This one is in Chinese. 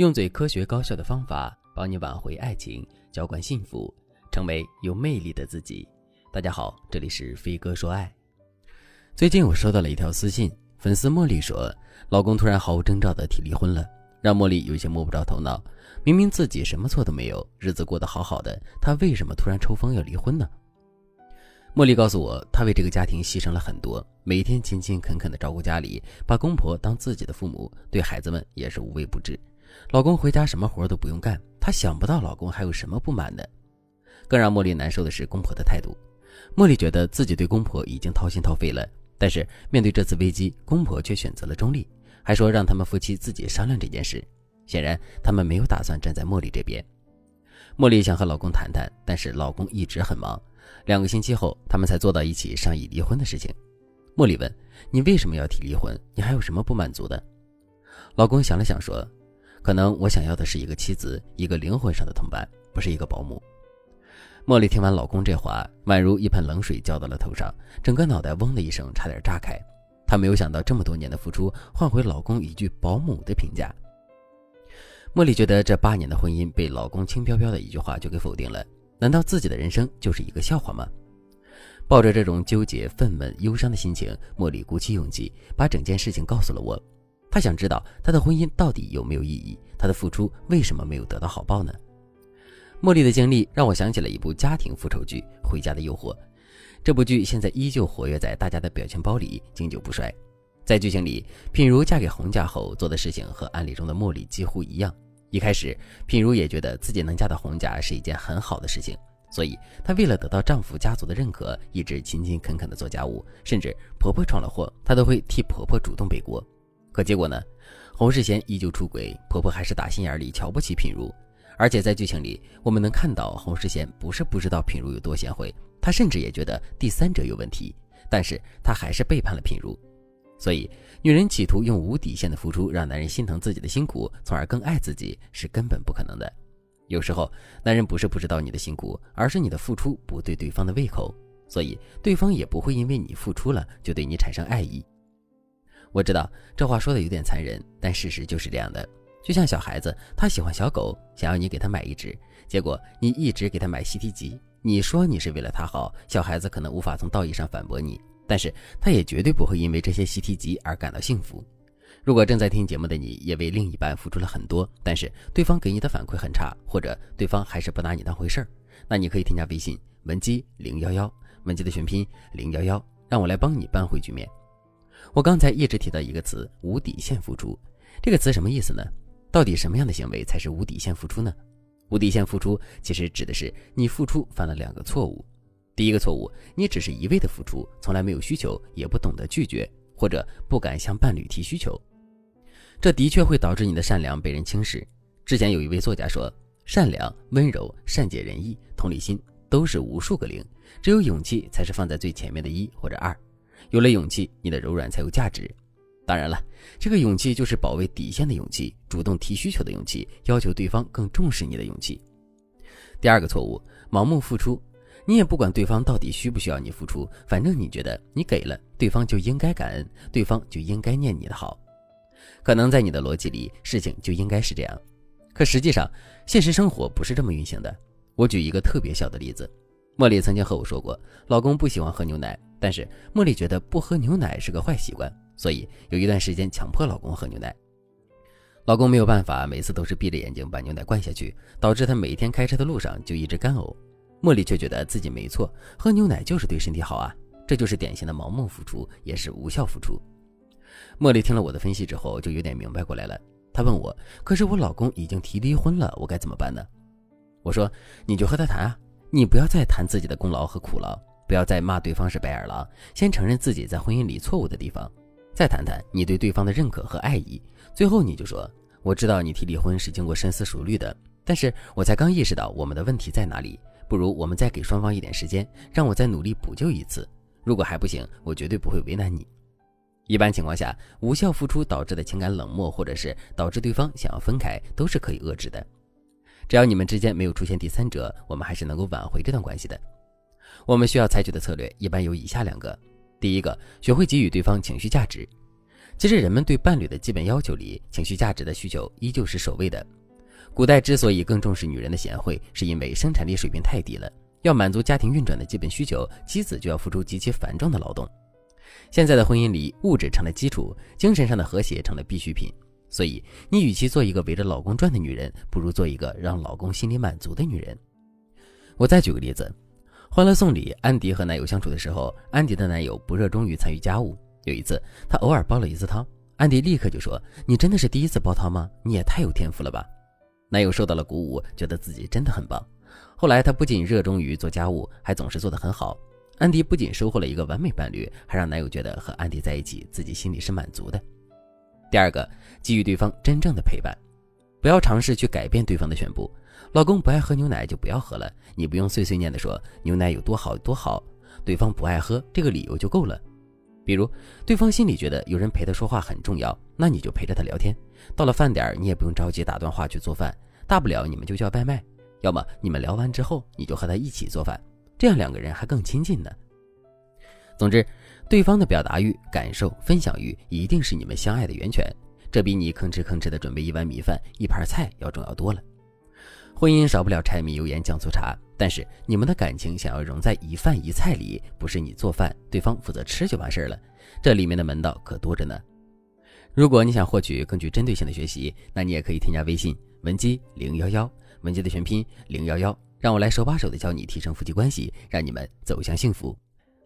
用最科学高效的方法帮你挽回爱情，浇灌幸福，成为有魅力的自己。大家好，这里是飞哥说爱。最近我收到了一条私信，粉丝茉莉说，老公突然毫无征兆的提离婚了，让茉莉有些摸不着头脑。明明自己什么错都没有，日子过得好好的，他为什么突然抽风要离婚呢？茉莉告诉我，她为这个家庭牺牲了很多，每天勤勤恳恳地照顾家里，把公婆当自己的父母，对孩子们也是无微不至。老公回家什么活都不用干，她想不到老公还有什么不满的。更让茉莉难受的是公婆的态度。茉莉觉得自己对公婆已经掏心掏肺了，但是面对这次危机，公婆却选择了中立，还说让他们夫妻自己商量这件事。显然他们没有打算站在茉莉这边。茉莉想和老公谈谈，但是老公一直很忙。2个星期后，他们才坐到一起商议离婚的事情。茉莉问，你为什么要提离婚？你还有什么不满足的？老公想了想说，可能我想要的是一个妻子，一个灵魂上的同伴，不是一个保姆。茉莉听完老公这话，宛如一盆冷水浇到了头上，整个脑袋嗡的一声，差点炸开。她没有想到这么多年的付出换回老公一句保姆的评价。茉莉觉得这8年的婚姻被老公轻飘飘的一句话就给否定了，难道自己的人生就是一个笑话吗？抱着这种纠结、愤懑、忧伤的心情，茉莉鼓起勇气把整件事情告诉了我。她想知道她的婚姻到底有没有意义，她的付出为什么没有得到好报呢？茉莉的经历让我想起了一部家庭复仇剧《回家的诱惑》，这部剧现在依旧活跃在大家的表情包里，经久不衰。在剧情里，品如嫁给洪家后做的事情和案例中的茉莉几乎一样。一开始，品如也觉得自己能嫁到洪家是一件很好的事情，所以她为了得到丈夫家族的认可，一直勤勤恳恳地做家务，甚至婆婆闯了祸，她都会替婆婆主动背锅。可结果呢，洪世贤依旧出轨，婆婆还是打心眼里瞧不起品如。而且在剧情里，我们能看到洪世贤不是不知道品如有多贤惠，他甚至也觉得第三者有问题，但是他还是背叛了品如。所以女人企图用无底线的付出让男人心疼自己的辛苦，从而更爱自己，是根本不可能的。有时候男人不是不知道你的辛苦，而是你的付出不对对方的胃口，所以对方也不会因为你付出了就对你产生爱意。我知道这话说的有点残忍，但事实就是这样的。就像小孩子，他喜欢小狗，想要你给他买一只，结果你一直给他买西提吉，你说你是为了他好，小孩子可能无法从道义上反驳你，但是他也绝对不会因为这些习题集而感到幸福。如果正在听节目的你也为另一半付出了很多，但是对方给你的反馈很差，或者对方还是不拿你当回事儿，那你可以添加微信文姬011，文姬的全拼011，让我来帮你扳回局面。我刚才一直提到一个词，无底线付出。这个词什么意思呢？到底什么样的行为才是无底线付出呢？无底线付出其实指的是你付出犯了2个错误。第一个错误，你只是一味的付出，从来没有需求，也不懂得拒绝，或者不敢向伴侣提需求。这的确会导致你的善良被人轻视。之前有一位作家说，善良、温柔、善解人意、同理心都是无数个0，只有勇气才是放在最前面的1或者2。有了勇气，你的柔软才有价值。当然了，这个勇气就是保卫底线的勇气，主动提需求的勇气，要求对方更重视你的勇气。第二个错误，盲目付出。你也不管对方到底需不需要你付出，反正你觉得你给了，对方就应该感恩，对方就应该念你的好。可能在你的逻辑里，事情就应该是这样，可实际上现实生活不是这么运行的。我举一个特别小的例子，茉莉曾经和我说过，老公不喜欢喝牛奶，但是茉莉觉得不喝牛奶是个坏习惯，所以有一段时间强迫老公喝牛奶。老公没有办法，每次都是闭着眼睛把牛奶灌下去，导致他每天开车的路上就一直干呕。茉莉却觉得自己没错，喝牛奶就是对身体好啊，这就是典型的盲目付出，也是无效付出。茉莉听了我的分析之后就有点明白过来了，她问我，可是我老公已经提离婚了，我该怎么办呢？我说，你就和他谈啊，你不要再谈自己的功劳和苦劳，不要再骂对方是白眼狼，先承认自己在婚姻里错误的地方，再谈谈你对对方的认可和爱意，最后你就说，我知道你提离婚是经过深思熟虑的，但是我才刚意识到我们的问题在哪里，不如我们再给双方一点时间，让我再努力补救一次，如果还不行，我绝对不会为难你。一般情况下，无效付出导致的情感冷漠，或者是导致对方想要分开，都是可以遏制的。只要你们之间没有出现第三者，我们还是能够挽回这段关系的。我们需要采取的策略一般有以下2个。第一个，学会给予对方情绪价值。其实人们对伴侣的基本要求里，情绪价值的需求依旧是首位的。古代之所以更重视女人的贤惠，是因为生产力水平太低了，要满足家庭运转的基本需求，妻子就要付出极其繁重的劳动。现在的婚姻里，物质成了基础，精神上的和谐成了必需品。所以你与其做一个围着老公转的女人，不如做一个让老公心里满足的女人。我再举个例子，欢乐颂里安迪和男友相处的时候，安迪的男友不热衷于参与家务。有一次他偶尔煲了一次汤，安迪立刻就说，你真的是第一次煲汤吗？你也太有天赋了吧。男友受到了鼓舞，觉得自己真的很棒。后来他不仅热衷于做家务，还总是做得很好。安迪不仅收获了一个完美伴侣，还让男友觉得和安迪在一起自己心里是满足的。第二个，给予对方真正的陪伴，不要尝试去改变对方的选择。老公不爱喝牛奶就不要喝了，你不用碎碎念的说牛奶有多好多好，对方不爱喝这个理由就够了。比如对方心里觉得有人陪他说话很重要，那你就陪着他聊天，到了饭点你也不用着急打断话去做饭，大不了你们就叫外卖，要么你们聊完之后你就和他一起做饭，这样两个人还更亲近呢。总之，对方的表达欲、感受、分享欲一定是你们相爱的源泉，这比你吭哧吭哧的准备一碗米饭、一盘菜要重要多了。婚姻少不了柴米油盐酱醋茶，但是你们的感情想要融在一饭一菜里，不是你做饭，对方负责吃就完事了，这里面的门道可多着呢。如果你想获取更具针对性的学习，那你也可以添加微信文姬011，文姬的全拼011，让我来手把手的教你提升夫妻关系，让你们走向幸福。